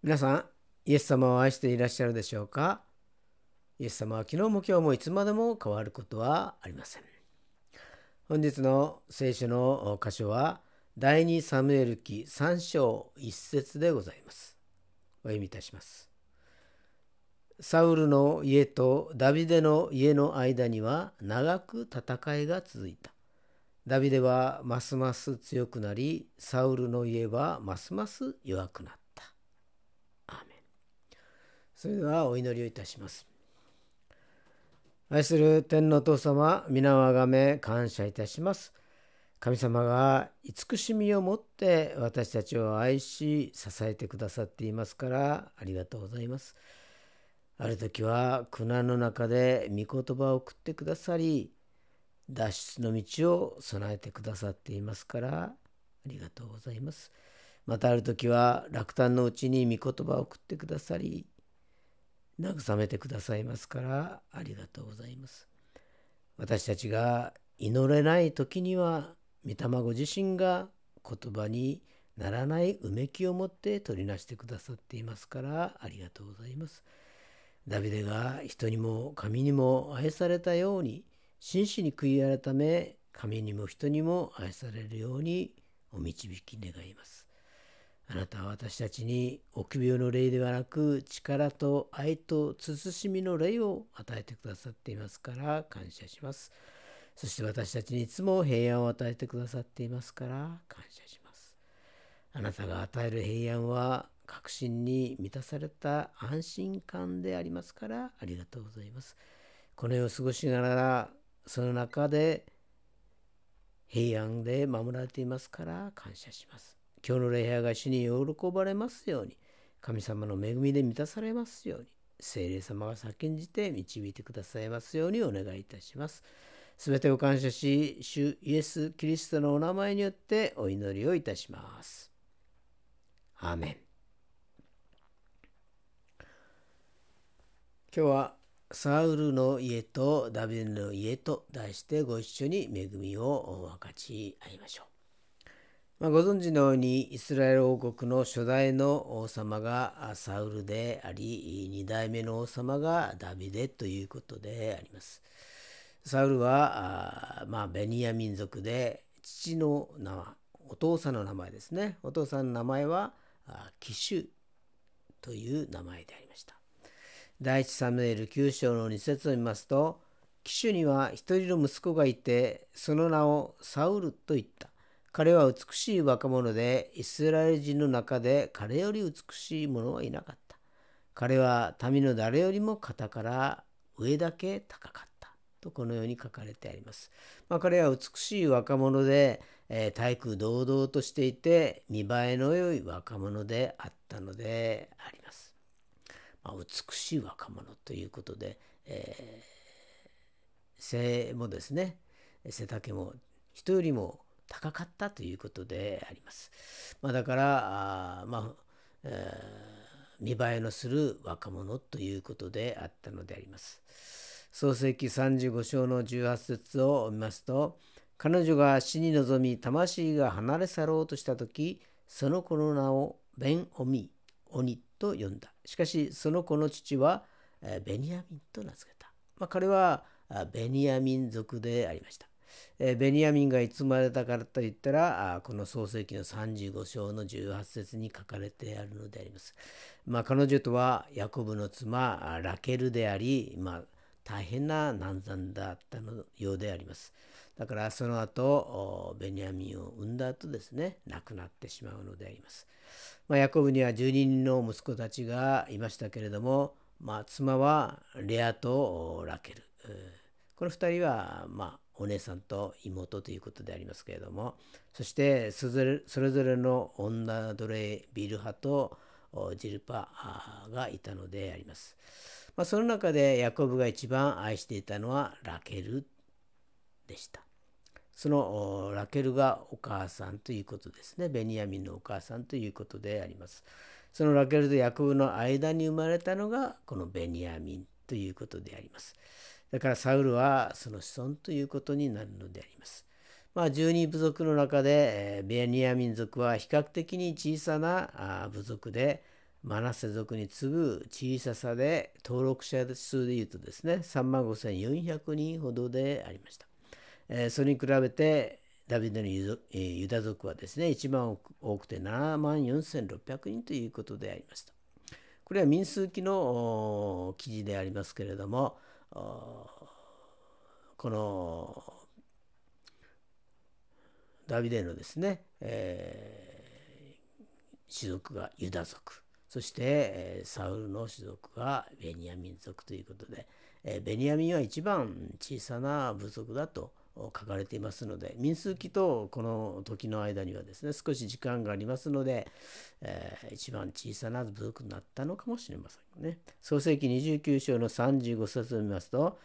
皆さん、イエス様を愛していらっしゃるでしょうか？イエス様は昨日も今日もいつまでも変わることはありません。本日の聖書の箇所は第2サムエル記3章1節でございます。お読みいたします。サウルの家とダビデの家の間には長く戦いが続いた。ダビデはますます強くなり、サウルの家はますます弱くなった。アーメン。それではお祈りをいたします。愛する天の父様、皆をあがめ感謝いたします。神様が慈しみを持って私たちを愛し支えてくださっていますからありがとうございます。ある時は苦難の中で御言葉を送ってくださり、脱出の道を備えてくださっていますからありがとうございます。またある時は落胆のうちに御言葉を送ってくださり、慰めてくださいますからありがとうございます。私たちが祈れない時には、御霊ご自身が言葉にならないうめきを持って取りなしてくださっていますからありがとうございます。ダビデが人にも神にも愛されたように、真摯に悔い改め、神にも人にも愛されるようにお導き願います。あなたは私たちに臆病の霊ではなく、力と愛と慎みの霊を与えてくださっていますから感謝します。そして私たちにいつも平安を与えてくださっていますから感謝します。あなたが与える平安は確信に満たされた安心感でありますからありがとうございます。この世を過ごしながら、その中で平安で守られていますから感謝します。今日の礼拝が主に喜ばれますように、神様の恵みで満たされますように、聖霊様が先んじて導いてくださいますようにお願いいたします。すべてを感謝し、主イエス・キリストのお名前によってお祈りをいたします。アーメン。今日はサウルの家とダビデの家と題してご一緒に恵みを分かち合いましょう。ご存知のように、イスラエル王国の初代の王様がサウルであり、2代目の王様がダビデということであります。サウルはベニヤ民族で、父の名はお父さんの名前ですね。お父さんの名前はキシュという名前でありました。第一サムエル9章の2節を見ますと、キシュには一人の息子がいて、その名をサウルと言った。彼は美しい若者で、イスラエル人の中で彼より美しい者はいなかった。彼は民の誰よりも肩から上だけ高かった。とこのように書かれてあります。彼は美しい若者で、体育堂々としていて、見栄えの良い若者であったのであります。美しい若者ということで、背もですね、背丈も人よりも高かったということであります。だから見栄えのする若者ということであったのであります。創世記35章の18節を見ますと、彼女が死に臨み、魂が離れ去ろうとしたとき、その子の名をベン・オミ・オニと呼んだ。しかしその子の父はベニヤミンと名付けた。彼はベニヤミン族でありました。ベニヤミンがいつ生まれたからといったら、この創世記の35章の18節に書かれてあるのであります。彼女とはヤコブの妻ラケルであり、大変な難産だったのようであります。だからその後、ベニヤミンを産んだ後ですね、亡くなってしまうのであります。ヤコブには12人の息子たちがいましたけれども、妻はレアとラケル。この2人はお姉さんと妹ということでありますけれども、そしてそれぞれの女奴隷ビルハとジルパがいたのであります。その中でヤコブが一番愛していたのはラケルでした。そのラケルがお母さんということですね。ベニヤミンのお母さんということであります。そのラケルとヤコブの間に生まれたのがこのベニヤミンということであります。だからサウルはその子孫ということになるのであります。12部族の中でベニヤミン族は比較的に小さな部族で、マナッセ族に次ぐ小ささで、登録者数でいうとですね、35,400 人ほどでありました。それに比べてダビデのユダ族はですね、一番多くて 74,600 人ということでありました。これは民数記の記事でありますけれども、このダビデのですね、種族がユダ族、そしてサウルの種族がベニヤミン族ということで、ベニヤミンは一番小さな部族だと書かれていますので、民数記とこの時の間にはですね、少し時間がありますので、一番小さな部族になったのかもしれませんね。創世記29章の35節を見ますと、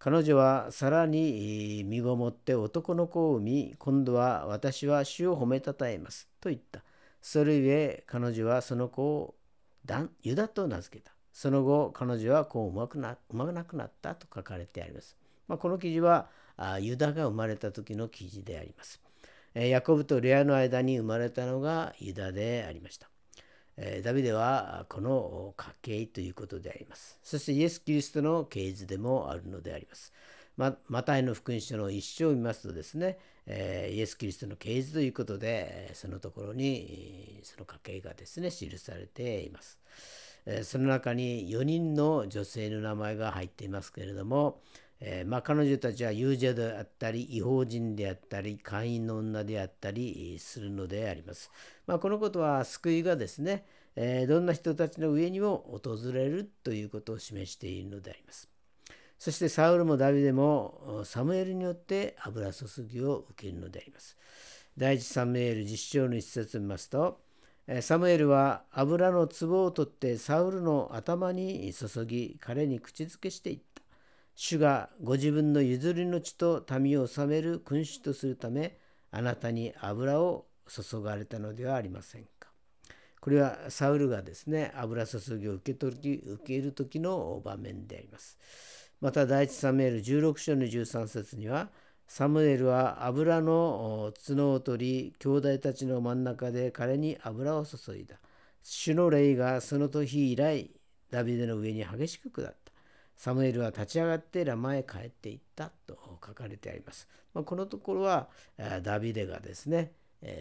彼女はさらに身ごもって男の子を産み、今度は私は主を褒めたたえますと言った。それゆえ彼女はその子をユダと名付けた。その後彼女は子を産まなくなったと書かれてあります。この記事はユダが生まれた時の記事であります。ヤコブとレアの間に生まれたのがユダでありました。ダビデはこの家系ということであります。そしてイエス・キリストの系図でもあるのであります。マタイの福音書の一章を見ますとですね、イエス・キリストの系図ということで、そのところにその家系がですね、記されています。その中に4人の女性の名前が入っていますけれども、彼女たちは遊女であったり、異邦人であったり、会員の女であったりするのであります。このことは救いがですね、どんな人たちの上にも訪れるということを示しているのであります。そしてサウルもダビデもサムエルによって油注ぎを受けるのであります。第一サムエル10章の一節を見ますと、サムエルは油の壺を取ってサウルの頭に注ぎ、彼に口づけしていった。主がご自分の譲りの地と民を治める君主とするため、あなたに油を注がれたのではありませんか。これはサウルがですね、油注ぎを受ける時の場面であります。また第一サムエル16章の13節には、サムエルは油の角を取り、兄弟たちの真ん中で彼に油を注いだ。主の霊がその時以来、ダビデの上に激しく下った。サムエルは立ち上がってラマへ帰っていったと書かれてあります。このところはダビデがですね、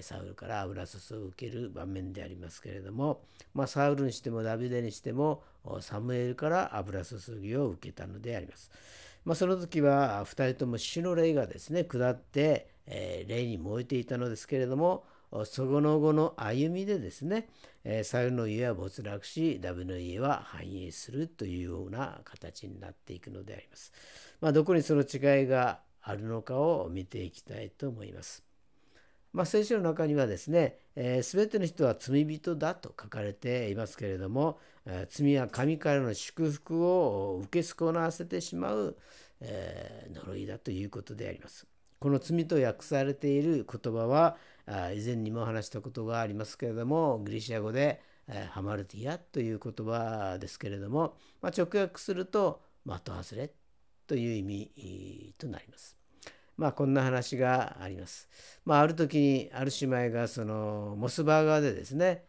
サウルから油注ぎを受ける場面でありますけれども、サウルにしてもダビデにしてもサムエルから油注ぎを受けたのであります。その時は2人とも主の霊がですね、下って霊に燃えていたのですけれども、その後の歩みでですね、サウルの家は没落し、ダビデの家は繁栄するというような形になっていくのであります。どこにその違いがあるのかを見ていきたいと思います。聖書の中にはですね、すべての人は罪人だと書かれていますけれども、罪は神からの祝福を受け損なわせてしまう、呪いだということであります。この罪と訳されている言葉は、以前にも話したことがありますけれども、ギリシャ語でハマルティアという言葉ですけれども、直訳すると的外れという意味となります。こんな話があります。ある時にある姉妹がそのモスバーガーでですね、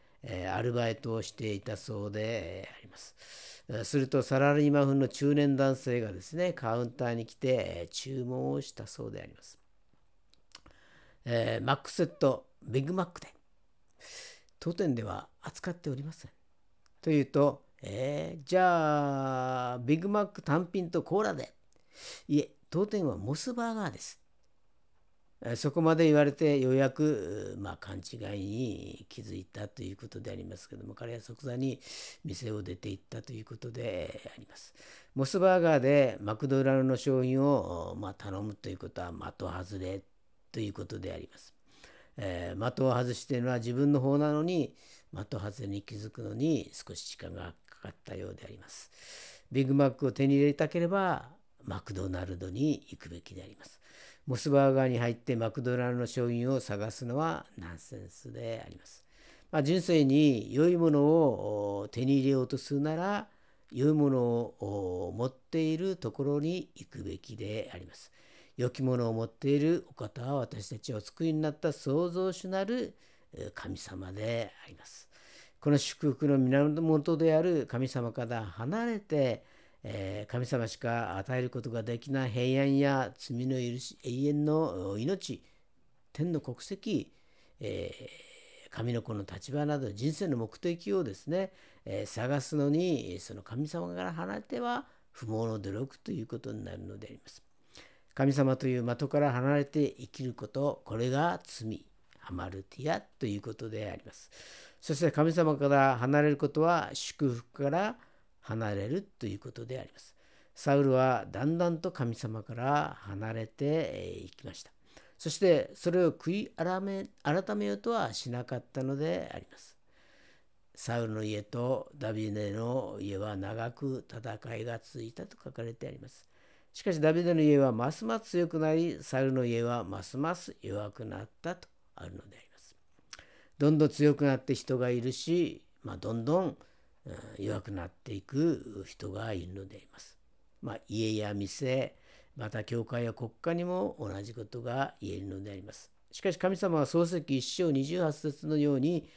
アルバイトをしていたそうであります。するとサラリーマンの中年男性がですね、カウンターに来て注文をしたそうであります。マックセットビッグマックで当店では扱っておりませんというと、じゃあビッグマック単品とコーラで。いえ、当店はモスバーガーです。そこまで言われてようやく、勘違いに気づいたということでありますけれども、彼は即座に店を出ていったということであります。モスバーガーでマクドナルドの商品を、頼むということは的外れということであります。的を外しているのは自分の方なのに、的外れに気づくのに少し時間がかかったようであります。ビッグマックを手に入れたければマクドナルドに行くべきであります。モスバーガーに入ってマクドナルドの商品を探すのはナンセンスであります。人生に良いものを手に入れようとするなら、良いものを持っているところに行くべきであります。良きものを持っているお方は私たちを救いになった創造主なる神様であります。この祝福の源である神様から離れて、神様しか与えることができない平安や罪の許し、永遠の命、天の国籍、神の子の立場など人生の目的をですね、探すのにその神様から離れては不毛の努力ということになるのであります。神様という的から離れて生きること、これが罪、アマルティアということであります。そして神様から離れることは祝福から離れるということであります。サウルはだんだんと神様から離れていきました。そしてそれを悔い改めようとはしなかったのであります。サウルの家とダビデの家は長く戦いが続いたと書かれてあります。しかしダビデの家はますます強くなり、サウルの家はますます弱くなったとあるのであります。どんどん強くなって人がいるし、どんどん弱くなっていく人がいるのであります。家や店、また教会や国家にも同じことが言えるのであります。しかし神様は創世記1章28節のように、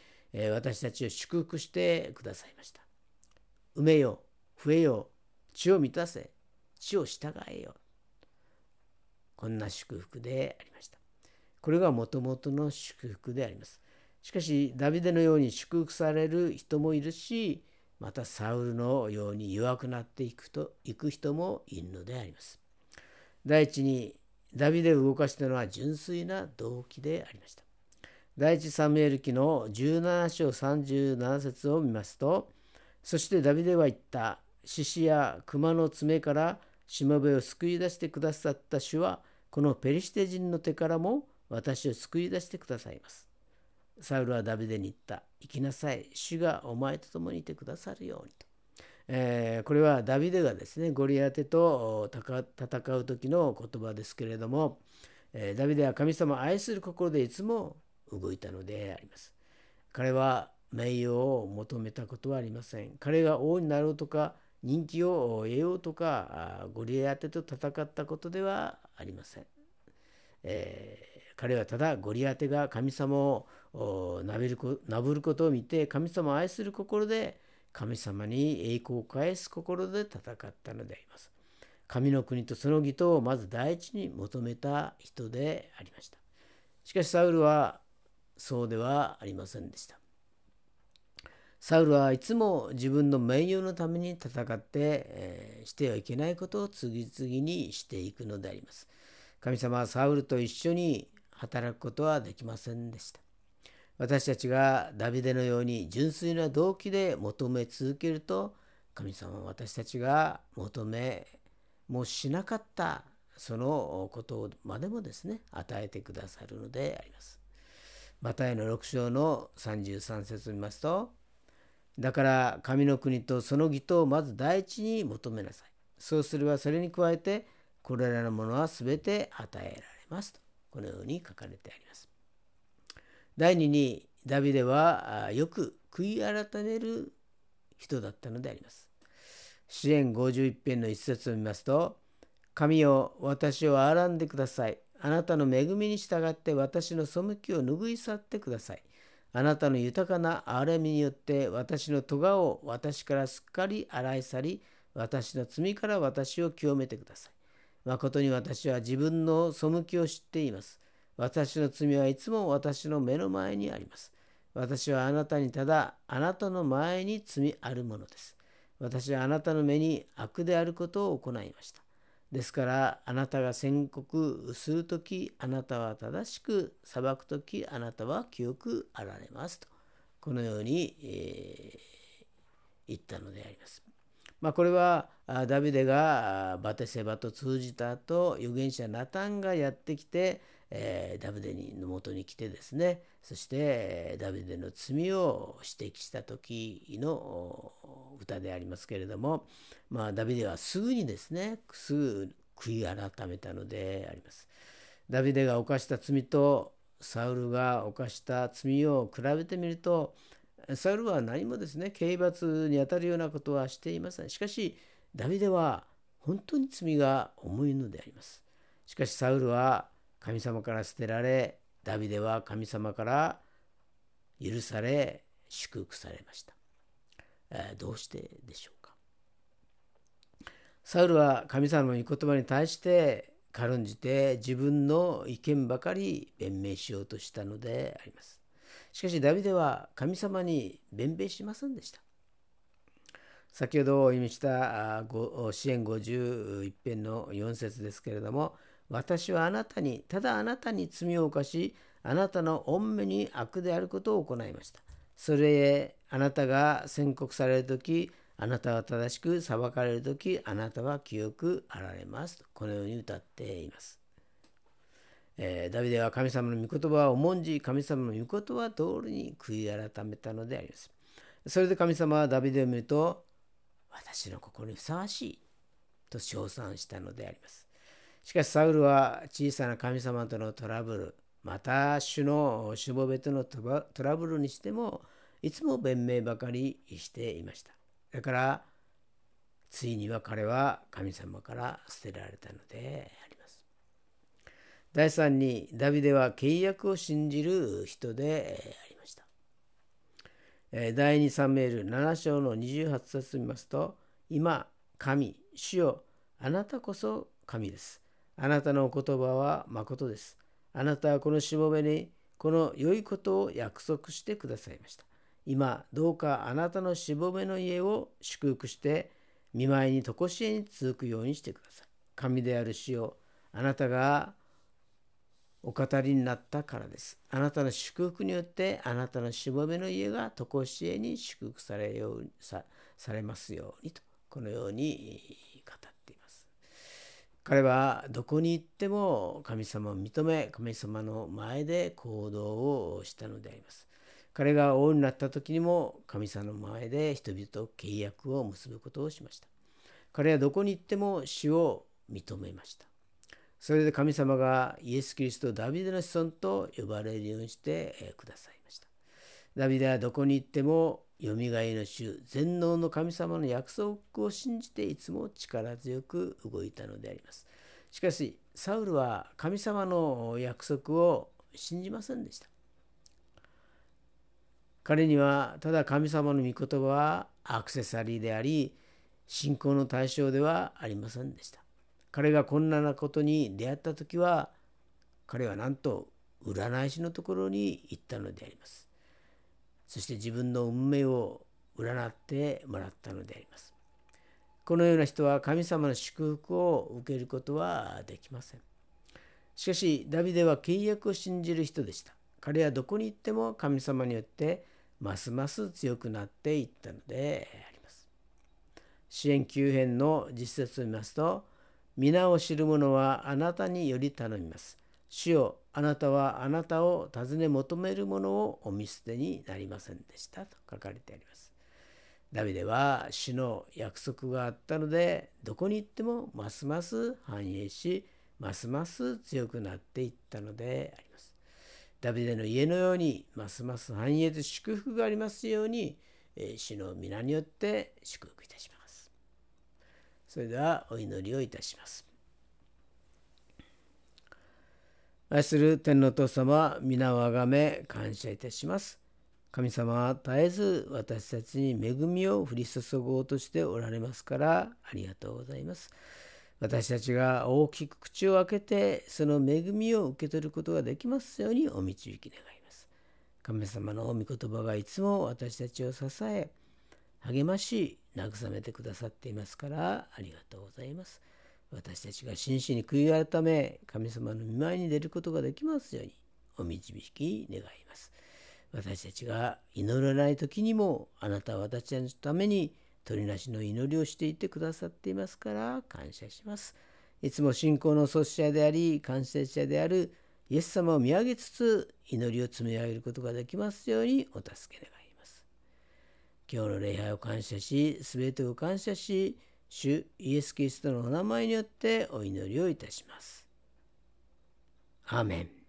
私たちを祝福してくださいました。埋めよ、増えよ、地を満たせ、地を従えよ。こんな祝福でありました。これがもともとの祝福であります。しかしダビデのように祝福される人もいるし、またサウルのように弱くなっていく人もいるのであります。第一にダビデを動かしたのは純粋な動機でありました。第一サムエル記の17章37節を見ますと、そしてダビデは言った、獅子や熊の爪からしもべを救い出してくださった主は、このペリシテ人の手からも私を救い出してくださいます。サウルはダビデに言った、行きなさい、主がお前と共にいてくださるようにと。これはダビデがですね、ゴリアテと戦う時の言葉ですけれども、ダビデは神様を愛する心でいつも動いたのであります。彼は名誉を求めたことはありません。彼が王になろうとか、人気を得ようとか、ゴリアテと戦ったことではありません。彼はただゴリアテが神様をなぶることを見て、神様を愛する心で神様に栄光を返す心で戦ったのであります。神の国とその義とをまず第一に求めた人でありました。しかしサウルはそうではありませんでした。サウルはいつも自分の名誉のために戦って、してはいけないことを次々にしていくのであります。神様はサウルと一緒に働くことはできませんでした。私たちがダビデのように純粋な動機で求め続けると、神様は私たちが求めもしなかったそのことまでもですね、与えてくださるのであります。マタイの6章の33節を見ますと、だから神の国とその義とをまず第一に求めなさい。そうすればそれに加えてこれらのものはすべて与えられますと、このように書かれてあります。第二に、ダビデはよく悔い改める人だったのであります。詩篇51編の一節を見ますと、神よ、私を憐らんでください。あなたの恵みに従って私の背きを拭い去ってください。あなたの豊かな憐れみによって私の咎を私からすっかり洗い去り、私の罪から私を清めてください。誠に私は自分の背きを知っています。私の罪はいつも私の目の前にあります。私はあなたにただあなたの前に罪あるものです。私はあなたの目に悪であることを行いました。ですからあなたが宣告するとき、あなたは正しく、裁くとき、あなたは清くあられますと、このように、言ったのであります。これはダビデがバテセバと通じた後、預言者ナタンがやってきて、ダビデの元に来てですね、そしてダビデの罪を指摘した時の歌でありますけれども、ダビデはすぐにですね、すぐ悔い改めたのであります。ダビデが犯した罪とサウルが犯した罪を比べてみると、サウルは何もですね、刑罰に当たるようなことはしていません。しかしダビデは本当に罪が重いのであります。しかしサウルは神様から捨てられ、ダビデは神様から許され、祝福されました。どうしてでしょうか。サウルは神様の御言葉に対して軽んじて自分の意見ばかり弁明しようとしたのであります。しかしダビデは神様に弁明しませんでした。先ほどお読みした詩篇51編の4節ですけれども、私はあなたに、ただあなたに罪を犯し、あなたの御目に悪であることを行いました。それへあなたが宣告されるとき、あなたは正しく、裁かれるとき、あなたは清くあられます。このように歌っています。ダビデは神様の御言葉を重んじ、神様の御言葉通りに悔い改めたのであります。それで神様はダビデを見ると、私の心にふさわしいと称賛したのであります。しかしサウルは小さな神様とのトラブル、また主のしもべとのトラブルにしても、いつも弁明ばかりしていました。だからついには彼は神様から捨てられたのであります。第三に、ダビデは契約を信じる人でありました。第2サムエル7章の28節を見ますと、今、神、主よ、あなたこそ神です。あなたのお言葉は誠です。あなたはこのしもべにこの良いことを約束してくださいました。今、どうかあなたのしもべの家を祝福して、見舞いにとこしえに続くようにしてください。神である主よ、あなたがお語りになったからです。あなたの祝福によって、あなたのしもべの家がとこしえに祝福されますようにと、このように語っています。彼はどこに行っても神様を認め、神様の前で行動をしたのであります。彼が王になった時にも、神様の前で人々と契約を結ぶことをしました。彼はどこに行っても主を認めました。それで神様がイエス・キリスト、ダビデの子孫と呼ばれるようにしてくださいました。ダビデはどこに行っても、よみがえりの主、全能の神様の約束を信じて、いつも力強く動いたのであります。しかし、サウルは神様の約束を信じませんでした。彼には、ただ神様の御言葉はアクセサリーであり、信仰の対象ではありませんでした。彼がこんなことに出会ったときは、彼はなんと占い師のところに行ったのであります。そして自分の運命を占ってもらったのであります。このような人は神様の祝福を受けることはできません。しかし、ダビデは契約を信じる人でした。彼はどこに行っても神様によってますます強くなっていったのであります。詩篇9編の実節を見ますと、皆を知る者はあなたにより頼みます。主よ、あなたはあなたを尋ね求める者をお見捨てになりませんでしたと書かれてあります。ダビデは主の約束があったので、どこに行ってもますます繁栄し、ますます強くなっていったのであります。ダビデの家のようにますます繁栄と祝福がありますように、主の皆によって祝福いたします。それではお祈りをいたします。愛する天のお父様、皆をあがめ感謝いたします。神様は絶えず私たちに恵みを降り注ごうとしておられますから、ありがとうございます。私たちが大きく口を開けて、その恵みを受け取ることができますようにお導き願います。神様の御言葉がいつも私たちを支え、励まし、慰めてくださっていますから、ありがとうございます。私たちが真摯に悔い改め、神様の御前に出ることができますように、お導き願います。私たちが祈らないときにも、あなたは私たちのために、取りなしの祈りをしていてくださっていますから、感謝します。いつも信仰の創始者であり、完成者である、イエス様を見上げつつ、祈りを積み上げることができますように、お助け願います。今日の礼拝を感謝し、すべてを感謝し、主イエス・キリストのお名前によってお祈りをいたします。アーメン。